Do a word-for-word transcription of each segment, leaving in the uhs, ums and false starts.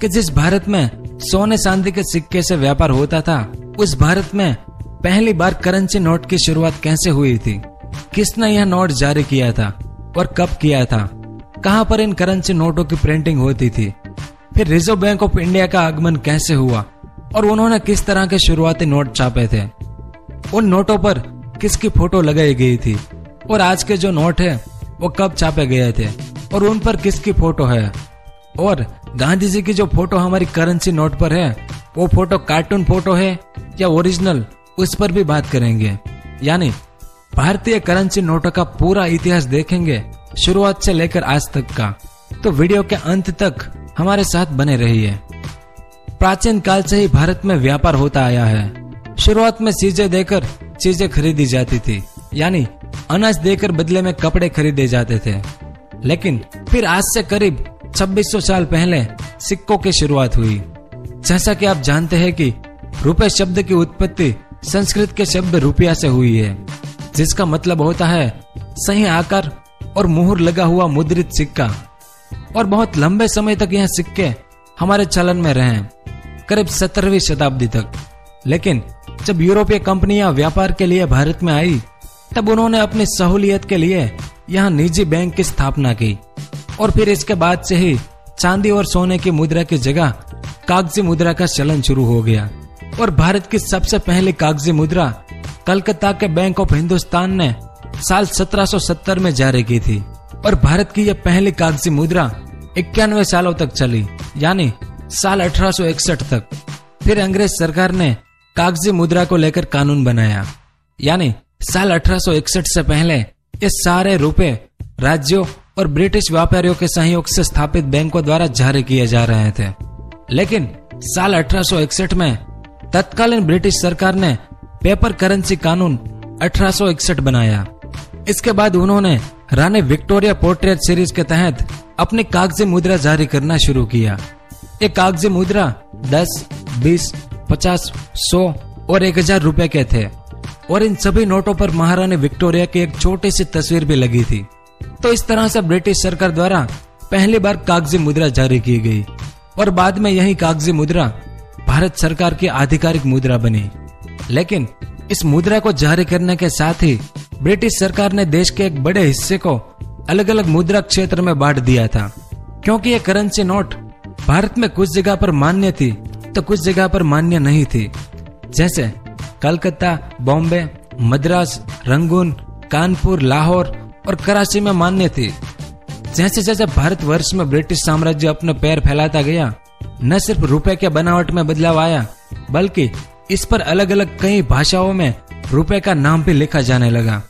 कि जिस भारत में सोने चांदी के सिक्के से व्यापार होता था, उस भारत में पहली बार करेंसी नोट की शुरुआत कैसे हुई थी, किसने यह नोट जारी किया था और कब किया था, कहां पर इन करेंसी नोटों की प्रिंटिंग होती थी, फिर रिजर्व बैंक ऑफ इंडिया का आगमन कैसे हुआ और उन्होंने किस तरह के शुरुआती नोट छापे थे, उन नोटों पर किसकी फोटो लगाई गई थी और आज के जो नोट है वो कब छापे गए थे और उन पर किसकी फोटो है, और गांधी जी की जो फोटो हमारी करेंसी नोट पर है वो फोटो कार्टून फोटो है या ओरिजिनल, उस पर भी बात करेंगे। यानी भारतीय करेंसी नोटों का पूरा इतिहास देखेंगे, शुरुआत से लेकर आज तक का। तो वीडियो के अंत तक हमारे साथ बने रहिए। प्राचीन काल से ही भारत में व्यापार होता आया है। शुरुआत में चीजें देकर चीजें खरीदी जाती थी, यानी अनाज देकर बदले में कपड़े खरीदे जाते थे। लेकिन फिर आज से करीब छब्बीस सौ साल पहले सिक्कों की शुरुआत हुई। जैसा कि आप जानते हैं कि रुपए शब्द की उत्पत्ति संस्कृत के शब्द रुपया से हुई है, जिसका मतलब होता है सही आकार और मुहर लगा हुआ मुद्रित सिक्का। और बहुत लंबे समय तक यह सिक्के हमारे चलन में रहे, करीब सत्रहवीं शताब्दी तक। लेकिन जब यूरोपीय कंपनियां व्यापार के लिए भारत में आई, तब उन्होंने अपनी सहूलियत के लिए यहाँ निजी बैंक की स्थापना की। और फिर इसके बाद से ही चांदी और सोने की मुद्रा की जगह कागजी मुद्रा का चलन शुरू हो गया। और भारत की सबसे पहली कागजी मुद्रा कलकत्ता के बैंक ऑफ हिंदुस्तान ने साल सत्रह सौ सत्तर में जारी की थी। और भारत की यह पहली कागजी मुद्रा इक्यानवे सालों तक चली, यानी साल अठारह सौ इकसठ तक। फिर अंग्रेज सरकार ने कागजी मुद्रा को लेकर कानून बनाया, यानी साल अठारह सौ इकसठ से पहले ये सारे रुपए राज्यों और ब्रिटिश व्यापारियों के सहयोग से स्थापित बैंकों द्वारा जारी किए जा रहे थे। लेकिन साल अठारह सौ इकसठ में तत्कालीन ब्रिटिश सरकार ने पेपर करेंसी कानून अठारह सौ इकसठ बनाया। इसके बाद उन्होंने रानी विक्टोरिया पोर्ट्रेट सीरीज के तहत अपनी कागजी मुद्रा जारी करना शुरू किया। ये कागजी मुद्रा दस, बीस, पचास, सौ और एक हजार रुपए के थे। और इन सभी नोटों पर महारानी विक्टोरिया की एक छोटी सी तस्वीर भी लगी थी। तो इस तरह से ब्रिटिश सरकार द्वारा पहली बार कागजी मुद्रा जारी की गई। और बाद में यही कागजी मुद्रा भारत सरकार की आधिकारिक मुद्रा बनी। लेकिन इस मुद्रा को जारी करने के साथ ही ब्रिटिश सरकार ने देश के एक बड़े हिस्से को अलग अलग मुद्रा क्षेत्र में बांट दिया था, क्योंकि ये करेंसी नोट भारत में कुछ जगह पर मान्य थी तो कुछ जगह पर मान्य नहीं थी। जैसे कलकत्ता, बॉम्बे, मद्रास, रंगून, कानपुर, लाहौर और कराची में मान्य थी। जैसे जैसे भारतवर्ष में ब्रिटिश साम्राज्य अपने पैर फैलाता गया, न सिर्फ रुपए के बनावट में बदलाव आया, बल्कि इस पर अलग अलग कई भाषाओं में रुपए का नाम भी लिखा जाने लगा।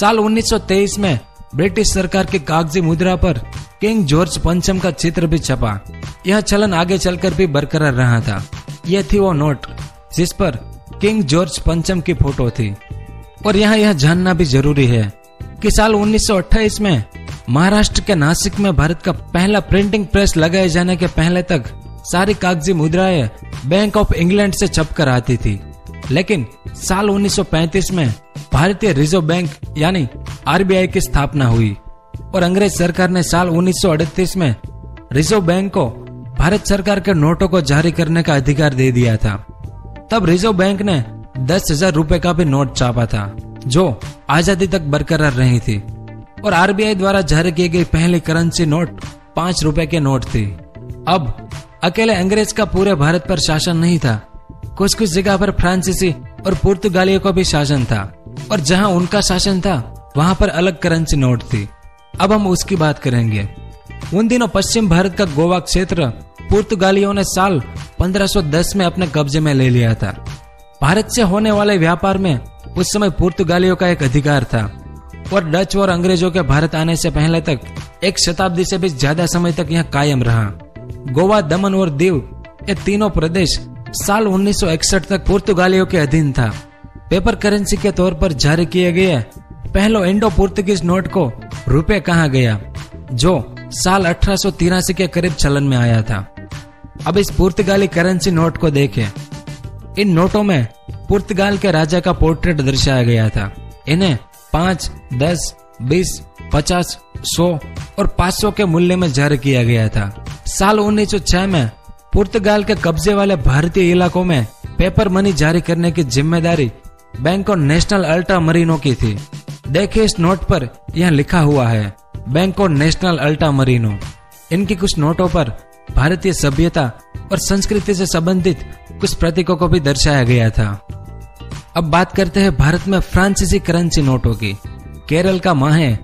साल उन्नीस सौ तेईस में ब्रिटिश सरकार की कागजी मुद्रा पर किंग जॉर्ज पंचम का चित्र भी छपा। यह चलन आगे चलकर भी बरकरार रहा था। यह थी वो नोट जिस पर किंग जॉर्ज पंचम की फोटो थी। और यहाँ यह जानना भी जरूरी है कि साल उन्नीस सौ अट्ठाईस में महाराष्ट्र के नासिक में भारत का पहला प्रिंटिंग प्रेस लगाए जाने के पहले तक सारी कागजी मुद्राएं बैंक ऑफ इंग्लैंड से छपकर आती थी। लेकिन साल उन्नीस सौ पैंतीस में भारतीय रिजर्व बैंक यानी आरबीआई की स्थापना हुई। और अंग्रेज सरकार ने साल उन्नीस सौ अड़तीस में रिजर्व बैंक को भारत सरकार के नोटों को जारी करने का अधिकार दे दिया था। तब रिजर्व बैंक ने दस हजार रूपए का भी नोट छापा था, जो आजादी तक बरकरार रही थी। और आरबीआई द्वारा जारी की गई पहली करेंसी नोट पांच रूपए के नोट थी। अब अकेले अंग्रेज का पूरे भारत पर शासन नहीं था, कुछ कुछ जगह पर फ्रांसीसी और पुर्तगालियों का भी शासन था। और जहां उनका शासन था, वहां पर अलग करेंसी नोट थी। अब हम उसकी बात करेंगे। उन दिनों पश्चिम भारत का गोवा क्षेत्र पुर्तगालियों ने साल पंद्रह सौ दस में अपने कब्जे में ले लिया था। भारत से होने वाले व्यापार में उस समय पुर्तगालियों का एक अधिकार था। और डच और अंग्रेजों के भारत आने से पहले तक एक शताब्दी से भी ज्यादा समय तक यह कायम रहा। गोवा, दमन और दीव ये तीनों प्रदेश साल उन्नीस सौ इकसठ तक पुर्तगालियों के अधीन था। पेपर करेंसी के तौर पर जारी किए गए पहले इंडो पुर्तगीज नोट को रुपए कहा गया, जो साल अठारह सौ तिरासी के करीब चलन में आया था। अब इस पुर्तगाली करेंसी नोट को देखें। इन नोटों में पुर्तगाल के राजा का पोर्ट्रेट दर्शाया गया था। इन्हें पांच, दस, बीस, पचास, सौ और पाँच सौ के मूल्य में जारी किया गया था। साल उन्नीस सौ छह में पुर्तगाल के कब्जे वाले भारतीय इलाकों में पेपर मनी जारी करने की जिम्मेदारी बैंक ऑफ नेशनल अल्ट्रामरीनो की थी। देखिए इस नोट पर यहाँ लिखा हुआ है बैंक ऑफ नेशनल अल्ट्रामरीनो। इनकी कुछ नोटों पर भारतीय सभ्यता और संस्कृति से संबंधित कुछ प्रतीकों को भी दर्शाया गया था। अब बात करते हैं भारत में फ्रांसीसी करेंसी नोटों की। केरल का माहे,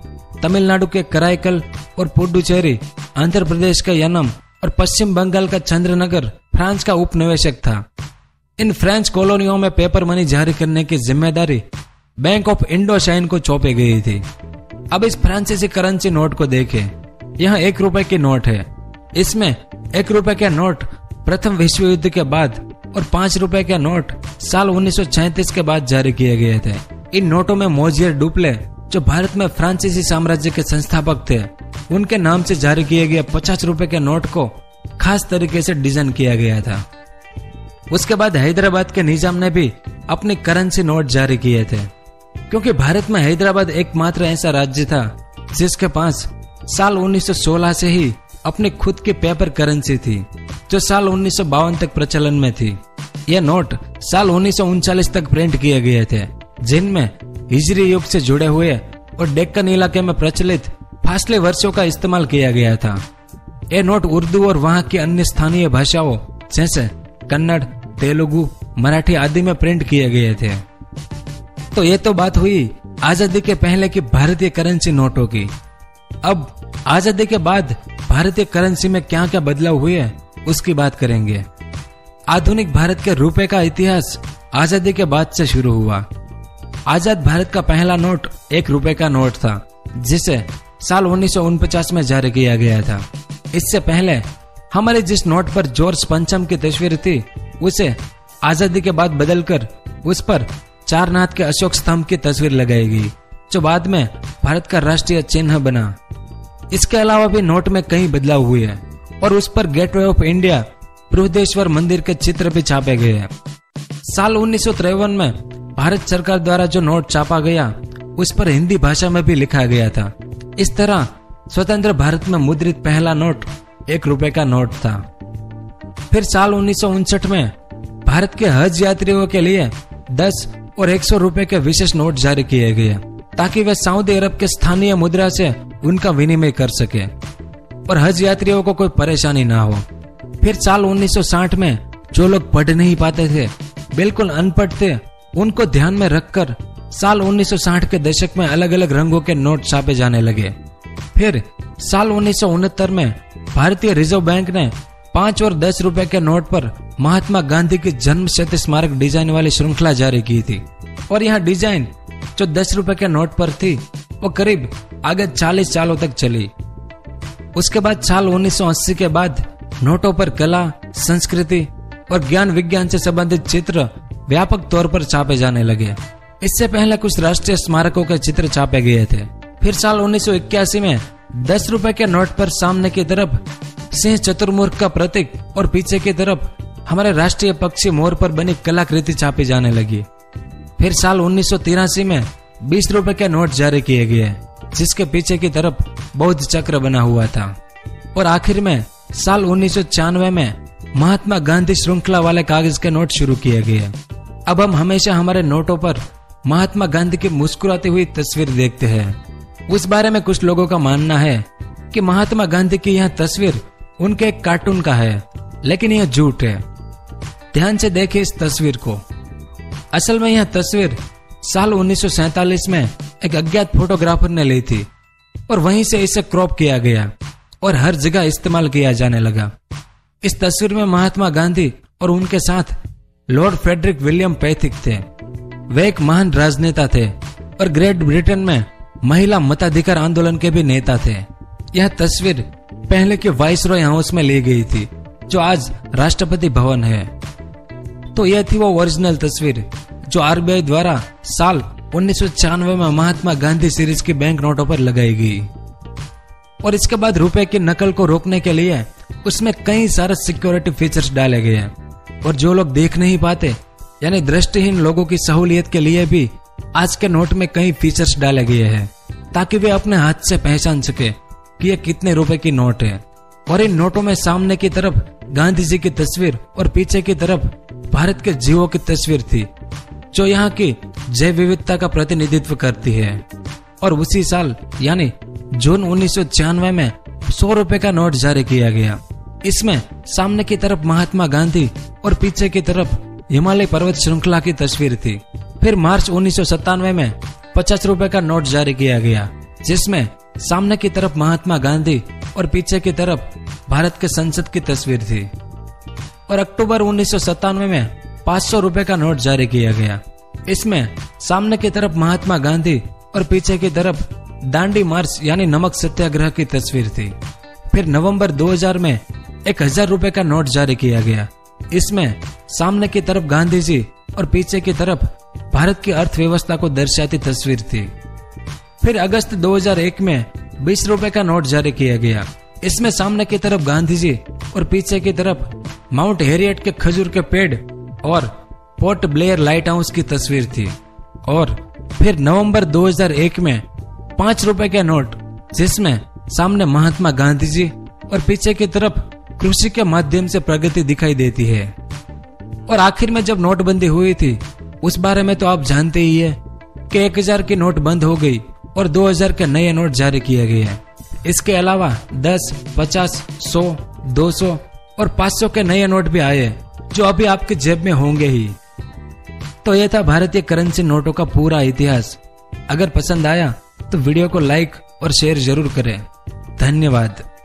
तमिलनाडु के कराईकल और पुडुचेरी, आंध्र प्रदेश का यनम और पश्चिम बंगाल का चंद्रनगर फ्रांस का उपनिवेशक था। इन फ्रेंच कॉलोनियों में पेपर मनी जारी करने की जिम्मेदारी बैंक ऑफ इंडोचाइन को सौंपी गई थी। अब इस फ्रांसीसी करेंसी नोट को देखें। यहाँ एक रुपए की नोट है। इसमें एक रुपए का नोट प्रथम विश्व युद्ध के बाद और पांच रुपए का नोट साल उन्नीस सौ सैंतीस के बाद जारी किए गए थे। इन नोटों में मोजियर डुप्ले, जो भारत में फ्रांसीसी साम्राज्य के संस्थापक थे, उनके नाम से जारी किए गए पचास रुपए के नोट को खास तरीके से डिजाइन किया गया था। उसके बाद हैदराबाद के निजाम ने भी अपनी करेंसी नोट जारी किए थे। क्योंकि भारत में हैदराबाद एकमात्र ऐसा राज्य था जिसके पास साल उन्नीस सौ सोलह से ही अपनी खुद की पेपर करेंसी थी, जो साल उन्नीस सौ बावन तक प्रचलन में थी। यह नोट साल उन्नीस सौ उनचालीस तक प्रिंट किए गए थे, जिनमें हिजरी युग से जुड़े हुए और डेक्कन इलाके में प्रचलित फासले वर्षों का इस्तेमाल किया गया था। यह नोट उर्दू और वहाँ की अन्य स्थानीय भाषाओं जैसे कन्नड़, तेलुगु, मराठी आदि में प्रिंट किए गए थे। तो ये तो बात हुई आजादी के पहले की भारतीय करेंसी नोटों की। अब आजादी के बाद भारतीय करेंसी में क्या क्या बदलाव हुए उसकी बात करेंगे। आधुनिक भारत के रुपए का इतिहास आजादी के बाद से शुरू हुआ। आजाद भारत का पहला नोट एक रुपए का नोट था, जिसे साल उन्नीस सौ उनपचास में जारी किया गया था। इससे पहले हमारे जिस नोट पर जॉर्ज पंचम की तस्वीर थी, उसे आजादी के बाद बदलकर उस पर चारनाथ के अशोक स्तंभ की तस्वीर लगाई गई, जो बाद में भारत का राष्ट्रीय चिन्ह बना। इसके अलावा भी नोट में कई बदलाव हुए हैं और उस पर गेटवे ऑफ इंडिया, बृहदेश्वर मंदिर के चित्र भी छापे गए हैं। साल उन्नीस सौ तिरपन में भारत सरकार द्वारा जो नोट छापा गया, उस पर हिंदी भाषा में भी लिखा गया था। इस तरह स्वतंत्र भारत में मुद्रित पहला नोट एक रुपए का नोट था। फिर साल उन्नीस सौ उनसठ में भारत के हज यात्रियों के लिए दस और एक सौ रुपए के विशेष नोट जारी किए गए, ताकि वे सऊदी अरब के स्थानीय मुद्रा से उनका विनिमय कर सके और हज यात्रियों को कोई परेशानी ना हो। फिर साल उन्नीस सौ साठ में जो लोग पढ़ नहीं पाते थे, बिल्कुल अनपढ़ थे, उनको ध्यान में रखकर साल उन्नीस सौ साठ के दशक में अलग अलग रंगों के नोट छापे जाने लगे। फिर साल उन्नीस सौ उनहत्तर में भारतीय रिजर्व बैंक ने पांच और दस रुपए के नोट पर महात्मा गांधी की जन्म शती स्मारक डिजाइन वाली श्रृंखला जारी की थी और यह डिजाइन जो दस रुपए के नोट पर थी वो करीब आगे चालीस सालों तक चली। उसके बाद साल उन्नीस सौ अस्सी के बाद नोटों पर कला, संस्कृति और ज्ञान विज्ञान से संबंधित चित्र व्यापक तौर पर छापे जाने लगे। इससे पहले कुछ राष्ट्रीय स्मारकों के चित्र छापे गए थे। फिर साल उन्नीस सौ इक्यासी में दस रुपए के नोट पर सामने की तरफ सिंह चतुर्मुर्ख का प्रतीक और पीछे की तरफ हमारे राष्ट्रीय पक्षी मोर पर बनी कलाकृति छापी जाने लगी। फिर साल उन्नीस सौ तिरासी में बीस रुपए के नोट जारी किए गए, जिसके पीछे की तरफ बौद्ध चक्र बना हुआ था। और आखिर में साल उन्नीस सौ छियानवे में महात्मा गांधी श्रृंखला वाले कागज के नोट शुरू किए गए। अब हम हमेशा हमारे नोटों पर महात्मा गांधी की मुस्कुराती हुई तस्वीर देखते हैं। उस बारे में कुछ लोगों का मानना है कि महात्मा गांधी की यह तस्वीर उनके एक कार्टून का है, लेकिन यह झूठ है। ध्यान से देखिए इस तस्वीर को। असल में यह तस्वीर साल उन्नीस सौ सैंतालीस में एक अज्ञात फोटोग्राफर ने ली थी और वहीं से इसे क्रॉप किया गया और हर जगह इस्तेमाल किया जाने लगा। इस तस्वीर में महात्मा गांधी और उनके साथ लॉर्ड फ्रेडरिक विलियम पैथिक थे। वे एक महान राजनेता थे और ग्रेट ब्रिटेन में महिला मताधिकार आंदोलन के भी नेता थे। यह तस्वीर पहले के वाइस रॉय हाउस में ली गई थी, जो आज राष्ट्रपति भवन है। तो यह थी वो ओरिजिनल तस्वीर जो आरबीआई द्वारा साल उन्नीस सौ छियानवे में महात्मा गांधी सीरीज की बैंक नोटों पर लगाई गई। और इसके बाद रुपए की नकल को रोकने के लिए उसमें कई सारे सिक्योरिटी फीचर्स डाले गए हैं और जो लोग देख नहीं पाते यानी दृष्टिहीन लोगों की सहूलियत के लिए भी आज के नोट में कई फीचर्स डाले गए हैं। ताकि वे अपने हाथ से पहचान सके कि ये कितने रुपए की नोट है। और इन नोटों में सामने की तरफ गांधी जी की तस्वीर और पीछे की तरफ भारत के जीवों की तस्वीर थी, जो यहाँ की जैव विविधता का प्रतिनिधित्व करती है। और उसी साल यानी जून उन्नीस सौ छियानवे में सौ रुपए का नोट जारी किया गया। इसमें सामने की तरफ महात्मा गांधी और पीछे की तरफ हिमालय पर्वत श्रृंखला की तस्वीर थी। फिर मार्च उन्नीस सौ सत्तानवे में पचास रुपए का नोट जारी किया गया, जिसमें सामने की तरफ महात्मा गांधी और पीछे की तरफ भारत के संसद की तस्वीर थी। और अक्टूबर उन्नीस सौ सत्तानवे में पाँच सौ रुपए का नोट जारी किया गया। इसमें सामने की तरफ महात्मा गांधी और पीछे की तरफ दांडी मार्च यानी नमक सत्याग्रह की तस्वीर थी। फिर नवंबर दो हजार में एक हजार रुपए का नोट जारी किया गया। इसमें सामने की तरफ गांधी जी और पीछे की तरफ भारत की अर्थव्यवस्था को दर्शाती तस्वीर थी। फिर अगस्त दो हजार एक में बीस रुपए का नोट जारी किया गया। इसमें सामने की तरफ गांधी जी और पीछे की तरफ माउंट हैरियट के खजूर के पेड़ और पोर्ट ब्लेयर लाइट हाउस की तस्वीर थी। और फिर नवंबर दो हजार एक में पाँच रुपए के नोट, जिसमें सामने महात्मा गांधी जी और पीछे की तरफ कृषि के माध्यम से प्रगति दिखाई देती है। और आखिर में जब नोटबंदी हुई थी, उस बारे में तो आप जानते ही है कि एक हजार की नोट बंद हो गई और दो हजार के नए नोट जारी किए गए हैं। इसके अलावा दस, पचास, सौ, दो सौ और पाँच सौ के नए नोट भी आए, जो अभी आपके जेब में होंगे ही। तो यह था भारतीय करेंसी नोटों का पूरा इतिहास। अगर पसंद आया तो वीडियो को लाइक और शेयर जरूर करें। धन्यवाद।